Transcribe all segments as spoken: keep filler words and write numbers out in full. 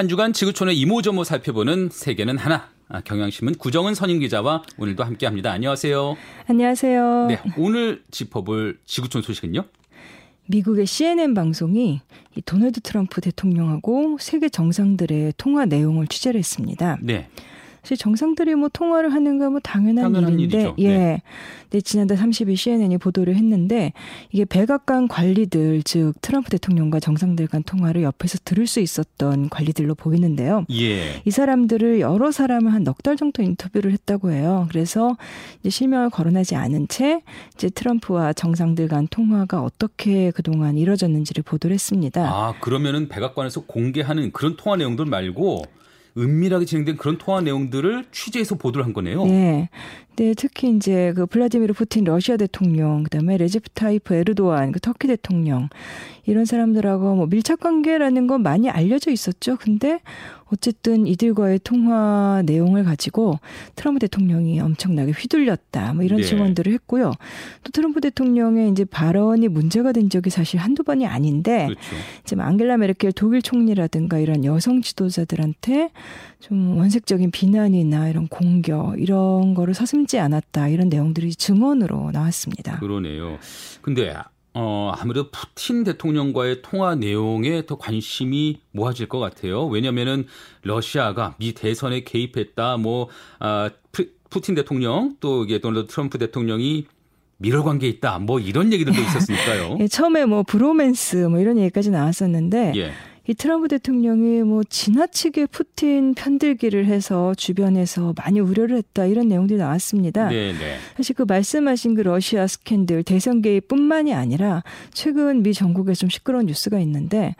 한 주간 지구촌의 이모저모 살펴보는 세계는 하나. 경향신문 구정은 선임기자와 오늘도 함께합니다. 안녕하세요. 안녕하세요. 네, 오늘 짚어볼 지구촌 소식은요? 미국의 씨엔엔 방송이 도널드 트럼프 대통령하고 세계 정상들의 통화 내용을 취재를 했습니다. 네. 사실 정상들이 뭐 통화를 하는가 뭐 당연한, 당연한 일인데, 일이죠. 예. 네. 네, 지난달 삼십 일 씨엔엔이 보도를 했는데 이게 백악관 관리들, 즉 트럼프 대통령과 정상들 간 통화를 옆에서 들을 수 있었던 관리들로 보이는데요. 예. 이 사람들을 여러 사람을 한 넉 달 정도 인터뷰를 했다고 해요. 그래서 이제 실명을 거론하지 않은 채 이제 트럼프와 정상들 간 통화가 어떻게 그동안 이뤄졌는지를 보도를 했습니다. 아, 그러면은 백악관에서 공개하는 그런 통화 내용들 말고 은밀하게 진행된 그런 통화 내용들을 취재해서 보도를 한 거네요. 네. 네, 특히 이제 그 블라디미르 푸틴 러시아 대통령, 그다음에 레제프타이프 에르도안 그 터키 대통령 이런 사람들하고 뭐 밀착 관계라는 건 많이 알려져 있었죠. 근데 어쨌든 이들과의 통화 내용을 가지고 트럼프 대통령이 엄청나게 휘둘렸다. 뭐 이런 증언들을 네. 했고요. 또 트럼프 대통령의 이제 발언이 문제가 된 적이 사실 한두 번이 아닌데 그렇죠. 지금 앙겔라 메르켈 독일 총리라든가 이런 여성 지도자들한테 좀 원색적인 비난이나 이런 공격 이런 거를 서슴지 않았다. 이런 내용들이 증언으로 나왔습니다. 그러네요. 근데 어, 아무래도 푸틴 대통령과의 통화 내용에 더 관심이 모아질 것 같아요. 왜냐면은 러시아가 미 대선에 개입했다. 뭐, 아, 푸틴 대통령 또 이게 도널드 트럼프 대통령이 미러 관계 있다. 뭐 이런 얘기들도 있었으니까요. 예, 처음에 뭐 브로맨스 뭐 이런 얘기까지 나왔었는데. 예. 이 트럼프 대통령이 뭐 지나치게 푸틴 편들기를 해서 주변에서 많이 우려를 했다 이런 내용들이 나왔습니다. 네네. 사실 그 말씀하신 그 러시아 스캔들 대선 개입뿐만이 아니라 최근 미 전국에 좀 시끄러운 뉴스가 있는데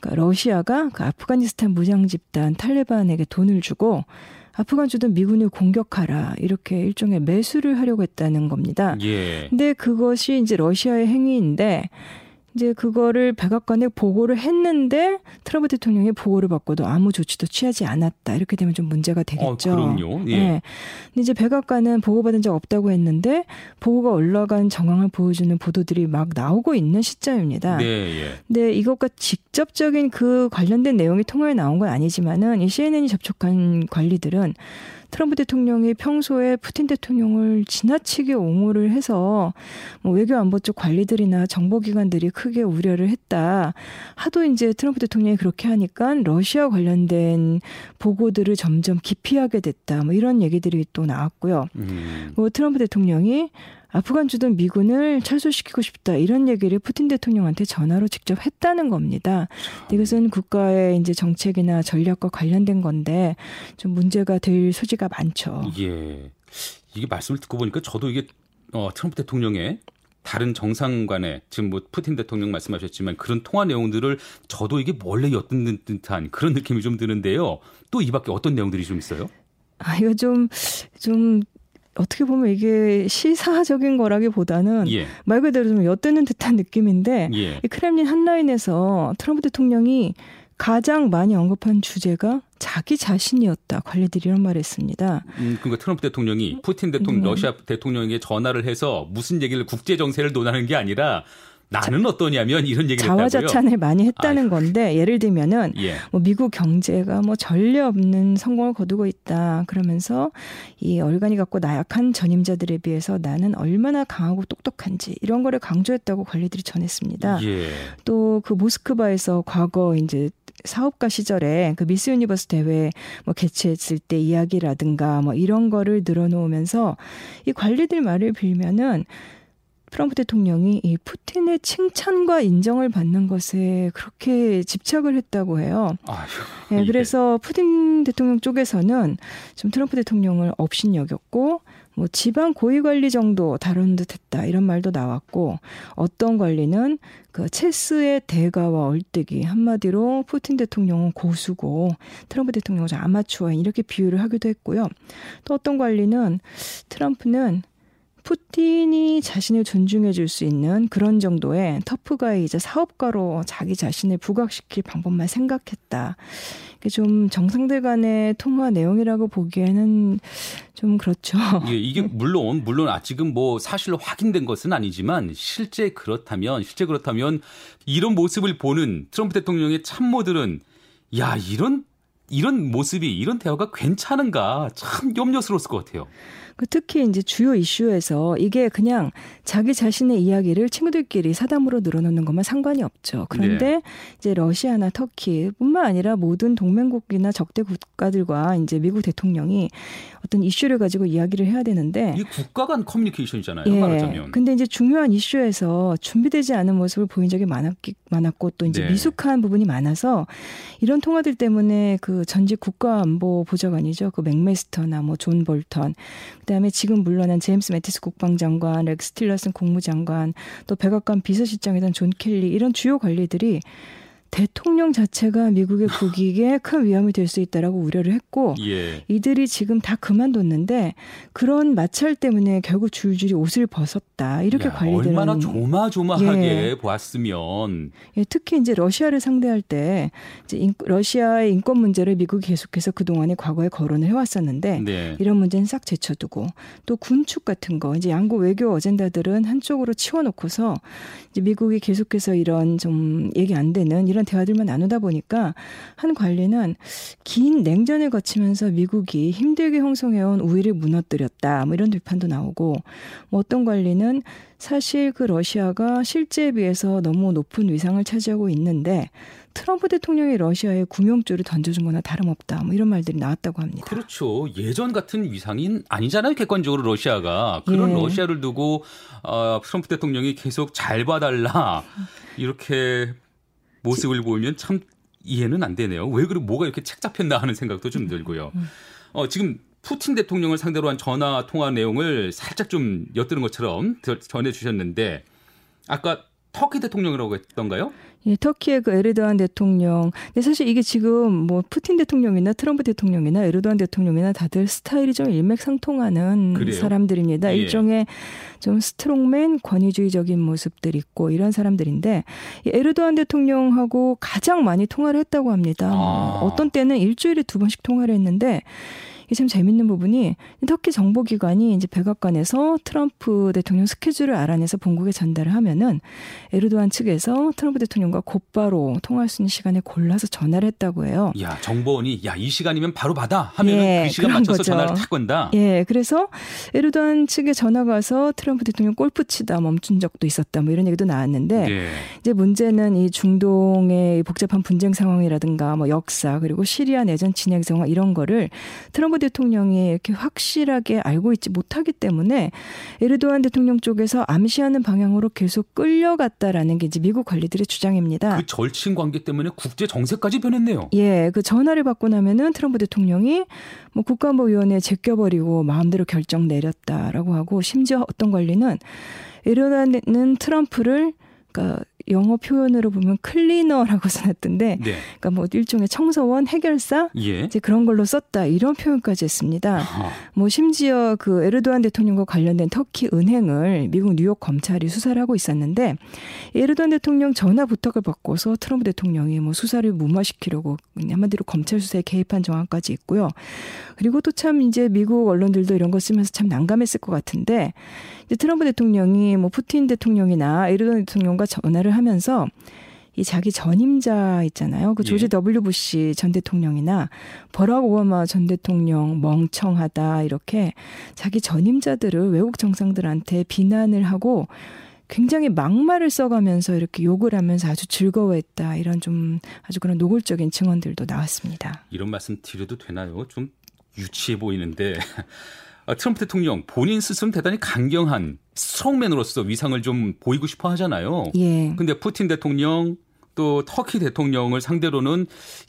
그러니까 러시아가 그 아프가니스탄 무장 집단 탈레반에게 돈을 주고 아프간 주둔 미군을 공격하라 이렇게 일종의 매수를 하려고 했다는 겁니다. 예. 근데 그것이 이제 러시아의 행위인데. 이제 그거를 백악관에 보고를 했는데 트럼프 대통령이 보고를 받고도 아무 조치도 취하지 않았다. 이렇게 되면 좀 문제가 되겠죠. 어, 그럼요. 예. 네. 근데 이제 백악관은 보고받은 적 없다고 했는데 보고가 올라간 정황을 보여주는 보도들이 막 나오고 있는 시점입니다. 네. 예. 근데 이것과 직접적인 그 관련된 내용이 통화에 나온 건 아니지만은 이 씨엔엔이 접촉한 관리들은 트럼프 대통령이 평소에 푸틴 대통령을 지나치게 옹호를 해서 뭐 외교안보 쪽 관리들이나 정보기관들이 크게 우려를 했다. 하도 이제 트럼프 대통령이 그렇게 하니까 러시아 관련된 보고들을 점점 기피하게 됐다. 뭐 이런 얘기들이 또 나왔고요. 음. 뭐 트럼프 대통령이 아프간 주둔 미군을 철수시키고 싶다. 이런 얘기를 푸틴 대통령한테 전화로 직접 했다는 겁니다. 이것은 국가의 이제 정책이나 전략과 관련된 건데 좀 문제가 될 소지가 많죠. 예. 이게 말씀을 듣고 보니까 저도 이게 어, 트럼프 대통령의 다른 정상 간에 지금 뭐 푸틴 대통령 말씀하셨지만 그런 통화 내용들을 저도 이게 원래 엿듣는 듯한 그런 느낌이 좀 드는데요. 또 이 밖에 어떤 내용들이 좀 있어요? 아, 이거 좀, 좀. 어떻게 보면 이게 시사적인 거라기보다는 예. 말 그대로 좀 엿드는 듯한 느낌인데 예. 이 크렘린 한라인에서 트럼프 대통령이 가장 많이 언급한 주제가 자기 자신이었다. 관리들이 이런 말을 했습니다. 음, 그러니까 트럼프 대통령이 푸틴 대통령, 음. 러시아 대통령에게 전화를 해서 무슨 얘기를 국제 정세를 논하는 게 아니라 나는 어떠냐면 이런 얘기를 했다고요. 자화자찬을 많이 했다는 아유. 건데 예를 들면은 예. 뭐 미국 경제가 뭐 전례 없는 성공을 거두고 있다 그러면서 이 얼간이 갖고 나약한 전임자들에 비해서 나는 얼마나 강하고 똑똑한지 이런 거를 강조했다고 관리들이 전했습니다. 예. 또 그 모스크바에서 과거 이제 사업가 시절에 그 미스 유니버스 대회 뭐 개최했을 때 이야기라든가 뭐 이런 거를 늘어놓으면서 이 관리들 말을 빌면은. 트럼프 대통령이 이 푸틴의 칭찬과 인정을 받는 것에 그렇게 집착을 했다고 해요. 아유, 네, 그래서 푸틴 대통령 쪽에서는 좀 트럼프 대통령을 업신여겼고 뭐 지방 고위 관리 정도 다룬 듯했다 이런 말도 나왔고 어떤 관리는 그 체스의 대가와 얼뜨기 한마디로 푸틴 대통령은 고수고 트럼프 대통령은 아마추어인 이렇게 비유를 하기도 했고요. 또 어떤 관리는 트럼프는 푸틴이 자신을 존중해 줄 수 있는 그런 정도의 터프가이이자 사업가로 자기 자신을 부각시킬 방법만 생각했다. 이게 좀 정상들 간의 통화 내용이라고 보기에는 좀 그렇죠. 예, 이게 물론 물론 아직은 뭐 사실로 확인된 것은 아니지만 실제 그렇다면 실제 그렇다면 이런 모습을 보는 트럼프 대통령의 참모들은 야 이런 이런 모습이, 이런 대화가 괜찮은가 참 염려스러웠을 것 같아요. 특히 이제 주요 이슈에서 이게 그냥 자기 자신의 이야기를 친구들끼리 사담으로 늘어놓는 것만 상관이 없죠. 그런데 네. 이제 러시아나 터키뿐만 아니라 모든 동맹국이나 적대 국가들과 이제 미국 대통령이 어떤 이슈를 가지고 이야기를 해야 되는데, 이 국가 간 커뮤니케이션이잖아요. 예. 말하자면. 근데 이제 중요한 이슈에서 준비되지 않은 모습을 보인 적이 많았기, 많았고 또 이제 네. 미숙한 부분이 많아서 이런 통화들 때문에 그 전직 국가안보보좌관이죠. 그 맥메스터나 뭐 존 볼턴, 그다음에 지금 물러난 제임스 매티스 국방장관, 렉스 틸러슨 국무장관, 또 백악관 비서실장이던 존 켈리, 이런 주요 관리들이 대통령 자체가 미국의 국익에 큰 위험이 될 수 있다라고 우려를 했고 예. 이들이 지금 다 그만뒀는데 그런 마찰 때문에 결국 줄줄이 옷을 벗었다. 이렇게 야, 관리들은 얼마나 조마조마하게 예. 보았으면. 예, 특히 이제 러시아를 상대할 때 이제 인, 러시아의 인권 문제를 미국이 계속해서 그동안에 과거에 거론을 해왔었는데 네. 이런 문제는 싹 제쳐두고 또 군축 같은 거 이제 양국 외교 어젠다들은 한쪽으로 치워놓고서 이제 미국이 계속해서 이런 좀 얘기 안 되는 이런 대화들만 나누다 보니까 한 관리는 긴 냉전을 거치면서 미국이 힘들게 형성해온 우위를 무너뜨렸다. 뭐 이런 비판도 나오고, 뭐 어떤 관리는 사실 그 러시아가 실제에 비해서 너무 높은 위상을 차지하고 있는데 트럼프 대통령이 러시아에 구명조를 던져준 거나 다름없다. 뭐 이런 말들이 나왔다고 합니다. 그렇죠. 예전 같은 위상인 아니잖아요. 객관적으로 러시아가. 그런 예. 러시아를 두고 어, 트럼프 대통령이 계속 잘 봐달라. 이렇게 모습을 보면 참 이해는 안 되네요. 왜 그래 뭐가 이렇게 책 잡혔나 하는 생각도 좀 들고요. 어, 지금 푸틴 대통령을 상대로 한 전화 통화 내용을 살짝 좀 엿드는 것처럼 전해 주셨는데 아까 터키 대통령이라고 했던가요? 예, 터키의 그 에르도안 대통령. 근데 사실 이게 지금 뭐 푸틴 대통령이나 트럼프 대통령이나 에르도안 대통령이나 다들 스타일이 좀 일맥상통하는 그래요? 사람들입니다. 예. 일종의 좀 스트롱맨 권위주의적인 모습들 있고 이런 사람들인데 에르도안 대통령하고 가장 많이 통화를 했다고 합니다. 아. 어떤 때는 일주일에 두 번씩 통화를 했는데 이게 참 재밌는 부분이 터키 정보기관이 이제 백악관에서 트럼프 대통령 스케줄을 알아내서 본국에 전달을 하면은 에르도안 측에서 트럼프 대통령과 곧바로 통화할 수 있는 시간에 골라서 전화를 했다고 해요. 야, 정보원이 야, 이 시간이면 바로 받아 하면은 예, 그 시간 맞춰서 거죠. 전화를 탁 건다. 예, 그래서 에르도안 측에 전화가 와서 트럼프 대통령 골프 치다 멈춘 적도 있었다. 뭐 이런 얘기도 나왔는데 예. 이제 문제는 이 중동의 복잡한 분쟁 상황이라든가 뭐 역사 그리고 시리아 내전 진행 상황 이런 거를 트럼프 대통령이 이렇게 확실하게 알고 있지 못하기 때문에 에르도안 대통령 쪽에서 암시하는 방향으로 계속 끌려갔다라는 게 이제 미국 관리들의 주장입니다. 그 절친 관계 때문에 국제 정세까지 변했네요. 예, 그 전화를 받고 나면은 트럼프 대통령이 뭐 국가안보위원회에 제껴버리고 마음대로 결정 내렸다라고 하고 심지어 어떤 관리는 에르도안은 트럼프를 그러니까 영어 표현으로 보면 클리너라고 써놨던데, 네. 그러니까 뭐 일종의 청소원, 해결사, 예. 이제 그런 걸로 썼다 이런 표현까지 했습니다. 아. 뭐 심지어 그 에르도안 대통령과 관련된 터키 은행을 미국 뉴욕 검찰이 수사를 하고 있었는데 에르도안 대통령 전화 부탁을 받고서 트럼프 대통령이 뭐 수사를 무마시키려고 한마디로 검찰 수사에 개입한 정황까지 있고요. 그리고 또 참 이제 미국 언론들도 이런 거 쓰면서 참 난감했을 것 같은데 이제 트럼프 대통령이 뭐 푸틴 대통령이나 에르도안 대통령과 전화를 하면서 이 자기 전임자 있잖아요. 그 조지 예. 더블유. 부시 전 대통령이나 버락 오바마 전 대통령 멍청하다 이렇게 자기 전임자들을 외국 정상들한테 비난을 하고 굉장히 막말을 써가면서 이렇게 욕을 하면서 아주 즐거워했다. 이런 좀 아주 그런 노골적인 증언들도 나왔습니다. 이런 말씀 드려도 되나요? 좀 유치해 보이는데 트럼프 대통령 본인 스스로 대단히 강경한 스트롱맨으로서 위상을 좀 보이고 싶어 하잖아요. 그런데 예. 푸틴 대통령 또 터키 대통령을 상대로는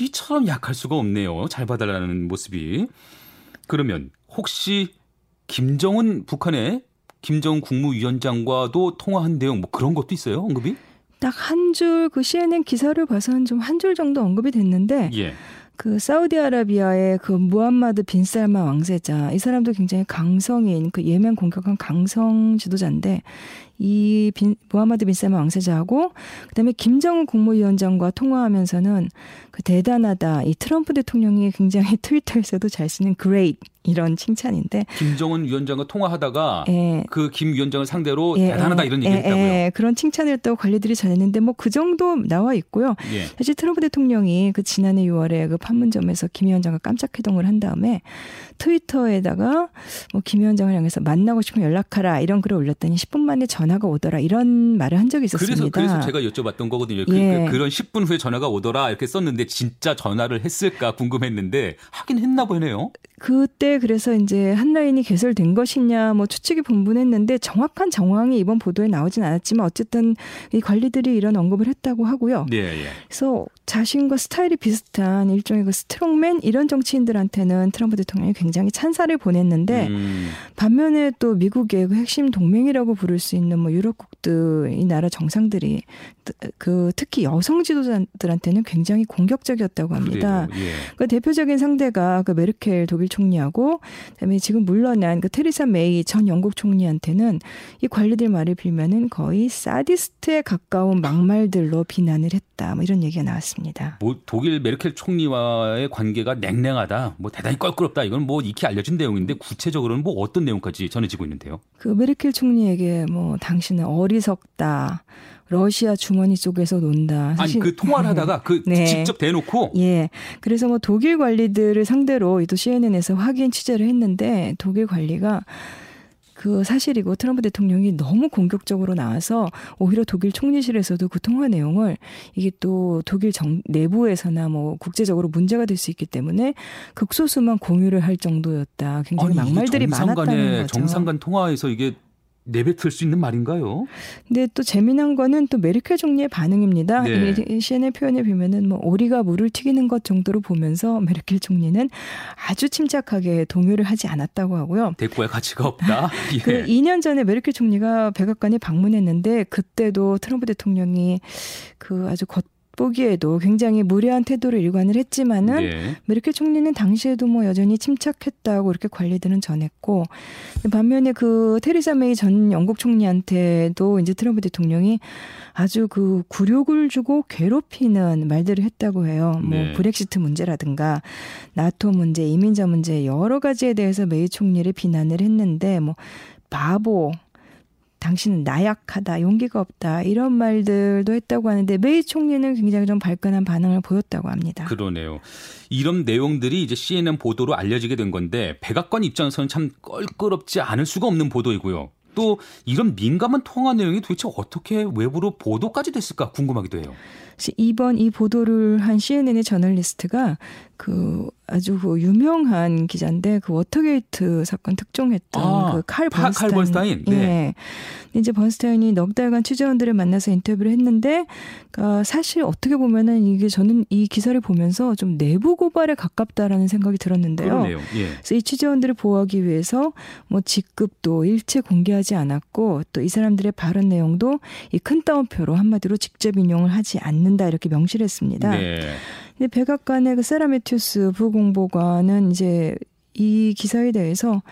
이처럼 약할 수가 없네요. 잘 봐달라는 모습이. 그러면 혹시 김정은 북한의 김정은 국무위원장과도 통화한 내용 뭐 그런 것도 있어요? 언급이? 딱 한 줄 그 씨엔엔 기사를 봐서는 좀 한 줄 정도 언급이 됐는데 예. 그 사우디아라비아의 그 무함마드 빈 살만 왕세자, 이 사람도 굉장히 강성인 그 예멘 공격한 강성 지도자인데 이 빈, 무함마드 빈 살만 왕세자하고 그다음에 김정은 국무위원장과 통화하면서는 그 대단하다, 이 트럼프 대통령이 굉장히 트위터에서도 잘 쓰는 great 이런 칭찬인데, 김정은 위원장과 통화하다가 그 김 위원장을 상대로 에, 대단하다 에, 이런 얘기를 했다고요. 에, 그런 칭찬을 또 관리들이 전했는데 뭐 그 정도 나와 있고요. 예. 사실 트럼프 대통령이 그 지난해 유월에 그 판문점에서 김 위원장과 깜짝 회동을 한 다음에 트위터에다가 뭐 김 위원장을 향해서 만나고 싶으면 연락하라 이런 글을 올렸더니 십 분 만에 전화가 오더라 이런 말을 한 적이 있었습니다. 그래서, 그래서 제가 여쭤봤던 거거든요. 예. 그, 그런 십 분 후에 전화가 오더라 이렇게 썼는데 진짜 전화를 했을까 궁금했는데 하긴 했나 보네요. 그때 그래서 이제 한 라인이 개설된 것이냐 뭐 추측이 분분했는데 정확한 정황이 이번 보도에 나오진 않았지만 어쨌든 이 관리들이 이런 언급을 했다고 하고요. 네, 예. 그래서 자신과 스타일이 비슷한 일종의 그 스트롱맨 이런 정치인들한테는 트럼프 대통령이 굉장히 찬사를 보냈는데 음. 반면에 또 미국의 그 핵심 동맹이라고 부를 수 있는 뭐 유럽국들, 이 나라 정상들이 그 특히 여성 지도자들한테는 굉장히 공격적이었다고 합니다. 그래요, 예. 그러니까 대표적인 상대가 그 메르켈 독일 총리하고 그다음에 지금 물러난 그 테리사 메이 전 영국 총리한테는 이 관리들 말을 빌면은 거의 사디스트에 가까운 막말들로 비난을 했다, 뭐 이런 얘기가 나왔습니다. 뭐 독일 메르켈 총리와의 관계가 냉랭하다, 뭐 대단히 껄끄럽다, 이건 뭐 익히 알려진 내용인데 구체적으로는 뭐 어떤 내용까지 전해지고 있는데요? 그 메르켈 총리에게 뭐 당신은 어리석다, 러시아 주머니 쪽에서 논다. 사실. 아니 그 통화를 하다가 그 네. 직접 대놓고. 예. 그래서 뭐 독일 관리들을 상대로 또 씨엔엔에서 확인 취재를 했는데 독일 관리가 그 사실이고 트럼프 대통령이 너무 공격적으로 나와서 오히려 독일 총리실에서도 그 통화 내용을 이게 또 독일 정, 내부에서나 뭐 국제적으로 문제가 될 수 있기 때문에 극소수만 공유를 할 정도였다. 굉장히 아니, 막말들이 많았다는 거죠. 정상 간 통화에서 이게. 내뱉을 수 있는 말인가요? 근데 또 재미난 거는 또 메르켈 총리의 반응입니다. 네. 이 씨엔엔 표현에 보면은 뭐 오리가 물을 튀기는 것 정도로 보면서 메르켈 총리는 아주 침착하게 동요를 하지 않았다고 하고요. 대꾸할 가치가 없다. 예. 그 이 년 전에 메르켈 총리가 백악관에 방문했는데 그때도 트럼프 대통령이 그 아주 겉 보기에도 굉장히 무례한 태도로 일관을 했지만은 네. 메르켈 총리는 당시에도 뭐 여전히 침착했다고 이렇게 관리들은 전했고, 반면에 그 테리사 메이 전 영국 총리한테도 이제 트럼프 대통령이 아주 그 굴욕을 주고 괴롭히는 말들을 했다고 해요. 뭐 네. 브렉시트 문제라든가 나토 문제, 이민자 문제 여러 가지에 대해서 메이 총리를 비난을 했는데 뭐 바보, 당신은 나약하다, 용기가 없다 이런 말들도 했다고 하는데 메이 총리는 굉장히 좀 발끈한 반응을 보였다고 합니다. 그러네요. 이런 내용들이 이제 씨엔엔 보도로 알려지게 된 건데 백악관 입장에서는 참 껄끄럽지 않을 수가 없는 보도이고요. 또 이런 민감한 통화 내용이 도대체 어떻게 외부로 보도까지 됐을까 궁금하기도 해요. 이번 이 보도를 한 씨엔엔의 저널리스트가 그 아주 그 유명한 기자인데 그 워터게이트 사건 특종했던 아, 그 칼 번스타인. 칼 번스타인. 네. 예. 이제 번스타인이 넉 달간 취재원들을 만나서 인터뷰를 했는데 그러니까 사실 어떻게 보면은 이게 저는 이 기사를 보면서 좀 내부 고발에 가깝다라는 생각이 들었는데요. 그러네요. 예. 그래서 이 취재원들을 보호하기 위해서 뭐 직급도 일체 공개하지 않았고 또 이 사람들의 발언 내용도 이 큰 따옴표로 한마디로 직접 인용을 하지 않는다 이렇게 명시를 했습니다. 네. 근데 백악관의 그 세라 매티스 부공보관은 이제 이 기사에 대해서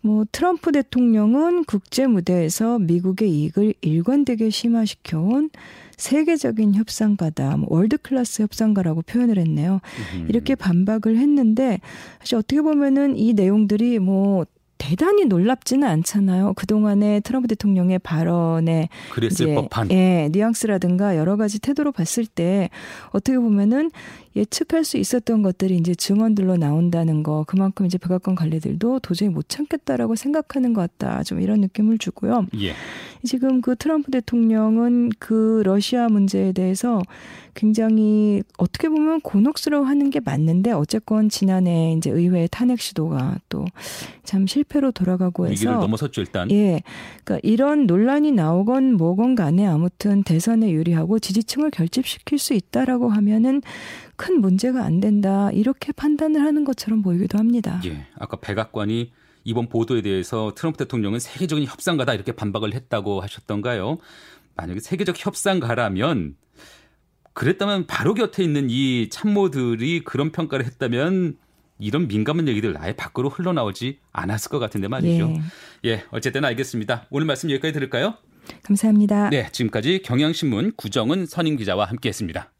뭐 트럼프 대통령은 국제 무대에서 미국의 이익을 일관되게 심화시켜온 세계적인 협상가다, 뭐 월드 클래스 협상가라고 표현을 했네요. 음. 이렇게 반박을 했는데 사실 어떻게 보면은 이 내용들이 뭐 대단히 놀랍지는 않잖아요. 그동안의 트럼프 대통령의 발언에 그랬을 이제, 법한 예, 뉘앙스라든가 여러 가지 태도로 봤을 때 어떻게 보면은 예측할 수 있었던 것들이 이제 증언들로 나온다는 거, 그만큼 이제 백악관 관리들도 도저히 못 참겠다라고 생각하는 것 같다, 좀 이런 느낌을 주고요. 예. 지금 그 트럼프 대통령은 그 러시아 문제에 대해서 굉장히 어떻게 보면 곤혹스러워하는 게 맞는데 어쨌건 지난해 이제 의회 탄핵 시도가 또 참 실패로 돌아가고 해서 위기를 넘어섰죠 일단. 예, 그러니까 이런 논란이 나오건 뭐건 간에 아무튼 대선에 유리하고 지지층을 결집시킬 수 있다라고 하면은 큰 문제가 안 된다 이렇게 판단을 하는 것처럼 보이기도 합니다. 예, 아까 백악관이 이번 보도에 대해서 트럼프 대통령은 세계적인 협상가다 이렇게 반박을 했다고 하셨던가요? 만약에 세계적 협상가라면 그랬다면 바로 곁에 있는 이 참모들이 그런 평가를 했다면 이런 민감한 얘기들 아예 밖으로 흘러나오지 않았을 것 같은데 말이죠. 예, 예 어쨌든 알겠습니다. 오늘 말씀 여기까지 들을까요? 감사합니다. 네, 지금까지 경향신문 구정은 선임 기자와 함께했습니다.